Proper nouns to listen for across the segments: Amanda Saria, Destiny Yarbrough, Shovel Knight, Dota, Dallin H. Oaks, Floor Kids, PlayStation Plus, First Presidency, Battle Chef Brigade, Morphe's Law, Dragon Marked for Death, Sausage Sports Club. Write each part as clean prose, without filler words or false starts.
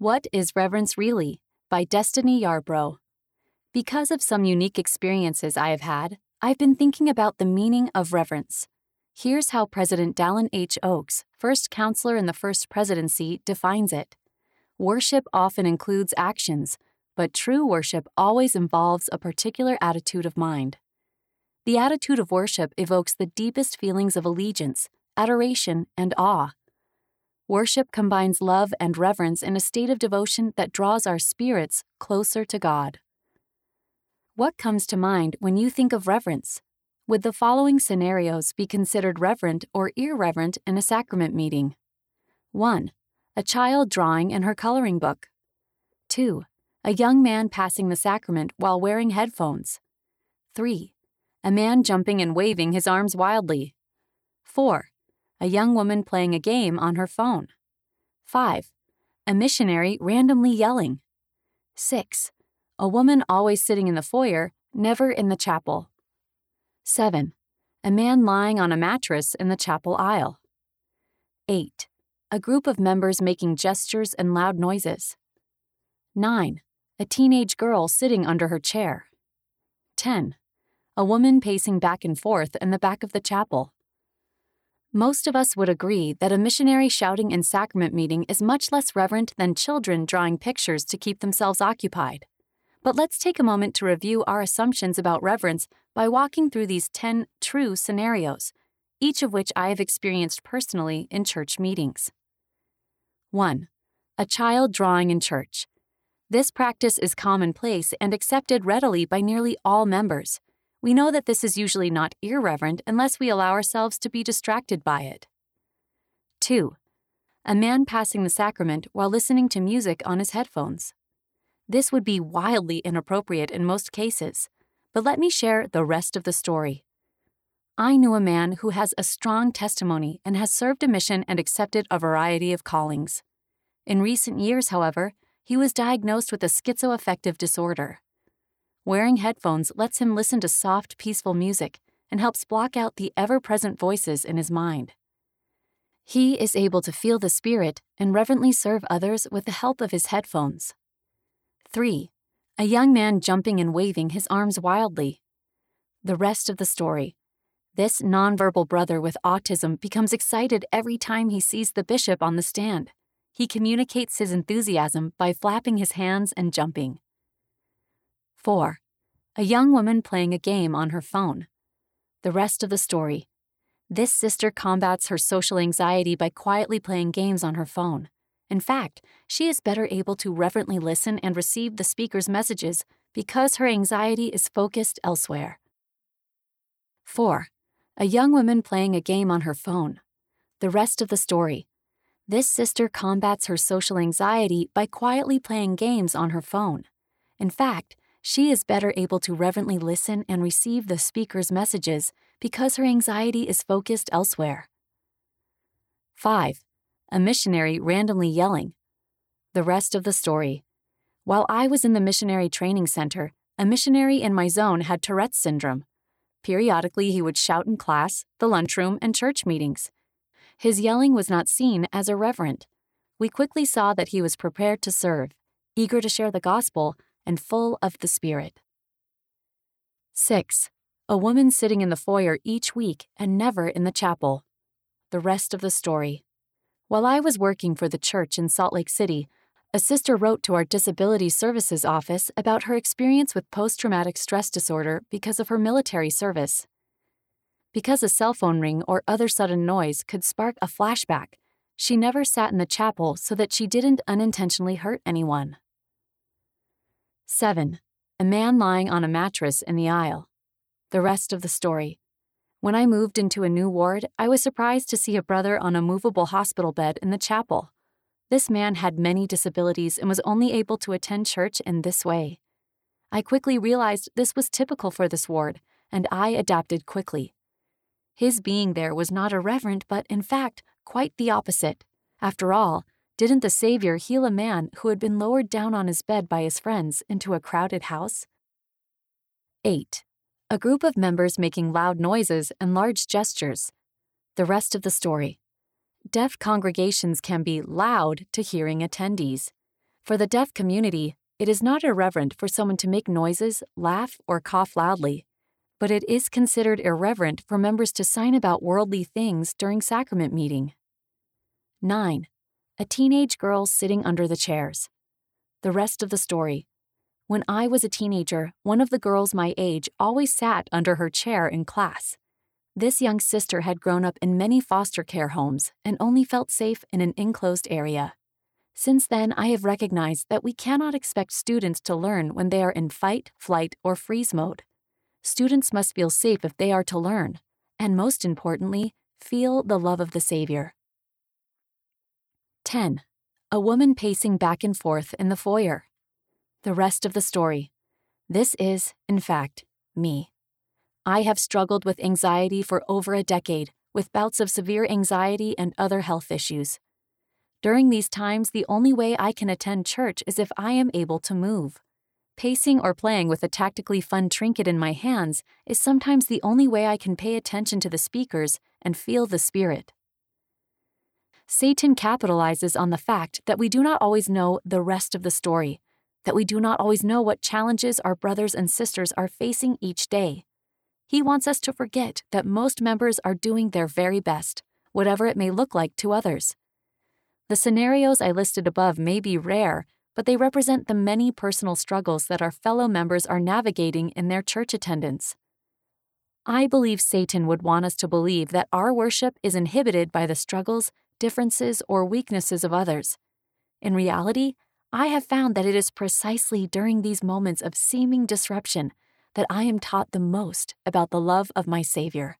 What is Reverence Really? By Destiny Yarbrough. Because of some unique experiences I have had, I've been thinking about the meaning of reverence. Here's how President Dallin H. Oaks, first counselor in the First Presidency, defines it. Worship often includes actions, but true worship always involves a particular attitude of mind. The attitude of worship evokes the deepest feelings of allegiance, adoration, and awe. Worship combines love and reverence in a state of devotion that draws our spirits closer to God. What comes to mind when you think of reverence? Would the following scenarios be considered reverent or irreverent in a sacrament meeting? 1. A child drawing in her coloring book. 2. A young man passing the sacrament while wearing headphones. 3. A man jumping and waving his arms wildly. 4. A young woman playing a game on her phone. 5. A missionary randomly yelling. 6. A woman always sitting in the foyer, never in the chapel. 7. A man lying on a mattress in the chapel aisle. 8. A group of members making gestures and loud noises. 9. A teenage girl sitting under her chair. 10. A woman pacing back and forth in the back of the chapel. Most of us would agree that a missionary shouting in sacrament meeting is much less reverent than children drawing pictures to keep themselves occupied. But let's take a moment to review our assumptions about reverence by walking through these 10 true scenarios, each of which I have experienced personally in church meetings. 1. A child drawing in church. This practice is commonplace and accepted readily by nearly all members. We know that this is usually not irreverent unless we allow ourselves to be distracted by it. 2. A man passing the sacrament while listening to music on his headphones. This would be wildly inappropriate in most cases, but let me share the rest of the story. I knew a man who has a strong testimony and has served a mission and accepted a variety of callings. In recent years, however, he was diagnosed with a schizoaffective disorder. Wearing headphones lets him listen to soft, peaceful music and helps block out the ever-present voices in his mind. He is able to feel the Spirit and reverently serve others with the help of his headphones. 3. A young man jumping and waving his arms wildly. The rest of the story. This nonverbal brother with autism becomes excited every time he sees the bishop on the stand. He communicates his enthusiasm by flapping his hands and jumping. 4. A young woman playing a game on her phone. The rest of the story. This sister combats her social anxiety by quietly playing games on her phone. In fact, she is better able to reverently listen and receive the speaker's messages because her anxiety is focused elsewhere. 4. A young woman playing a game on her phone. The rest of the story. This sister combats her social anxiety by quietly playing games on her phone. In fact, she is better able to reverently listen and receive the speaker's messages because her anxiety is focused elsewhere. 5. A missionary randomly yelling. The rest of the story. While I was in the missionary training center, a missionary in my zone had Tourette's syndrome. Periodically, he would shout in class, the lunchroom, and church meetings. His yelling was not seen as irreverent. We quickly saw that he was prepared to serve, eager to share the gospel, and full of the Spirit. 6. A woman sitting in the foyer each week and never in the chapel. The rest of the story. While I was working for the church in Salt Lake City, a sister wrote to our disability services office about her experience with post-traumatic stress disorder because of her military service. Because a cell phone ring or other sudden noise could spark a flashback, she never sat in the chapel so that she didn't unintentionally hurt anyone. 7. A man lying on a mattress in the aisle. The rest of the story. When I moved into a new ward, I was surprised to see a brother on a movable hospital bed in the chapel. This man had many disabilities and was only able to attend church in this way. I quickly realized this was typical for this ward, and I adapted quickly. His being there was not irreverent, but in fact, quite the opposite. After all, didn't the Savior heal a man who had been lowered down on his bed by his friends into a crowded house? 8. A group of members making loud noises and large gestures. The rest of the story. Deaf congregations can be loud to hearing attendees. For the deaf community, it is not irreverent for someone to make noises, laugh, or cough loudly, but it is considered irreverent for members to sign about worldly things during sacrament meeting. 9. A teenage girl sitting under the chairs. The rest of the story. When I was a teenager, one of the girls my age always sat under her chair in class. This young sister had grown up in many foster care homes and only felt safe in an enclosed area. Since then, I have recognized that we cannot expect students to learn when they are in fight, flight, or freeze mode. Students must feel safe if they are to learn, and most importantly, feel the love of the Savior. 10. A woman pacing back and forth in the foyer. The rest of the story. This is, in fact, me. I have struggled with anxiety for over a decade, with bouts of severe anxiety and other health issues. During these times, the only way I can attend church is if I am able to move. Pacing or playing with a tactically fun trinket in my hands is sometimes the only way I can pay attention to the speakers and feel the Spirit. Satan capitalizes on the fact that we do not always know the rest of the story, that we do not always know what challenges our brothers and sisters are facing each day. He wants us to forget that most members are doing their very best, whatever it may look like to others. The scenarios I listed above may be rare, but they represent the many personal struggles that our fellow members are navigating in their church attendance. I believe Satan would want us to believe that our worship is inhibited by the struggles, differences, or weaknesses of others. In reality, I have found that it is precisely during these moments of seeming disruption that I am taught the most about the love of my Savior.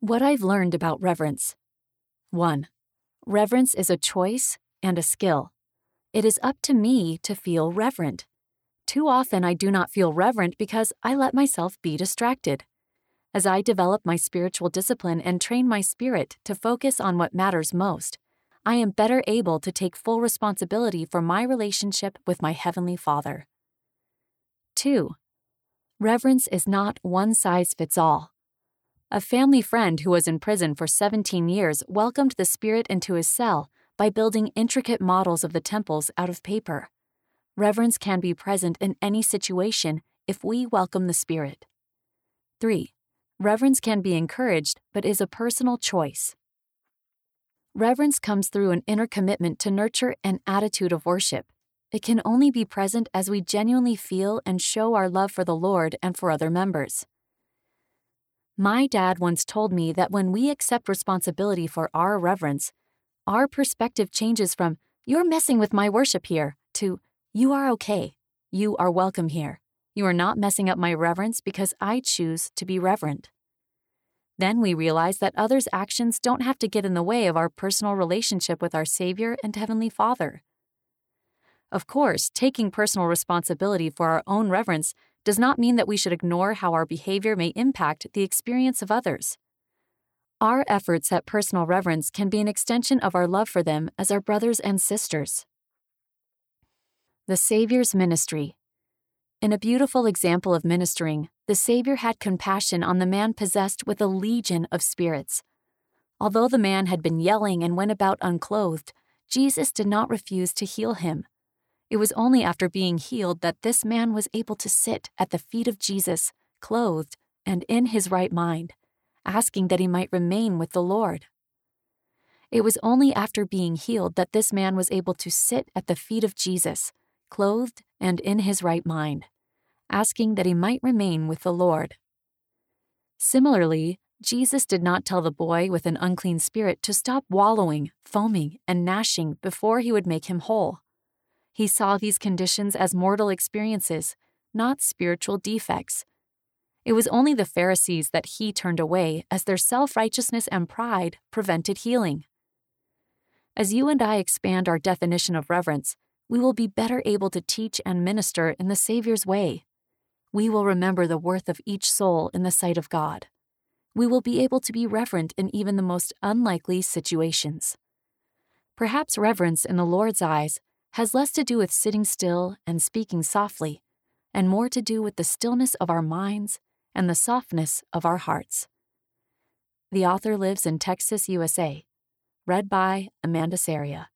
What I've learned about reverence. 1. Reverence is a choice and a skill. It is up to me to feel reverent. Too often I do not feel reverent because I let myself be distracted. As I develop my spiritual discipline and train my spirit to focus on what matters most, I am better able to take full responsibility for my relationship with my Heavenly Father. 2. Reverence is not one size fits all. A family friend who was in prison for 17 years welcomed the Spirit into his cell by building intricate models of the temples out of paper. Reverence can be present in any situation if we welcome the Spirit. 3. Reverence can be encouraged but is a personal choice. Reverence comes through an inner commitment to nurture an attitude of worship. It can only be present as we genuinely feel and show our love for the Lord and for other members. My dad once told me that when we accept responsibility for our reverence, our perspective changes from, "You're messing with my worship here," to, "You are okay. You are welcome here. You are not messing up my reverence because I choose to be reverent." Then we realize that others' actions don't have to get in the way of our personal relationship with our Savior and Heavenly Father. Of course, taking personal responsibility for our own reverence does not mean that we should ignore how our behavior may impact the experience of others. Our efforts at personal reverence can be an extension of our love for them as our brothers and sisters. The Savior's ministry. In a beautiful example of ministering, the Savior had compassion on the man possessed with a legion of spirits. Although the man had been yelling and went about unclothed, Jesus did not refuse to heal him. It was only after being healed that this man was able to sit at the feet of Jesus, clothed and in his right mind, asking that he might remain with the Lord. It was only after being healed that this man was able to sit at the feet of Jesus, clothed and in his right mind, asking that he might remain with the Lord. Similarly, Jesus did not tell the boy with an unclean spirit to stop wallowing, foaming, and gnashing before he would make him whole. He saw these conditions as mortal experiences, not spiritual defects. It was only the Pharisees that he turned away, as their self-righteousness and pride prevented healing. As you and I expand our definition of reverence, we will be better able to teach and minister in the Savior's way. We will remember the worth of each soul in the sight of God. We will be able to be reverent in even the most unlikely situations. Perhaps reverence in the Lord's eyes has less to do with sitting still and speaking softly, and more to do with the stillness of our minds and the softness of our hearts. The author lives in Texas, USA. Read by Amanda Saria.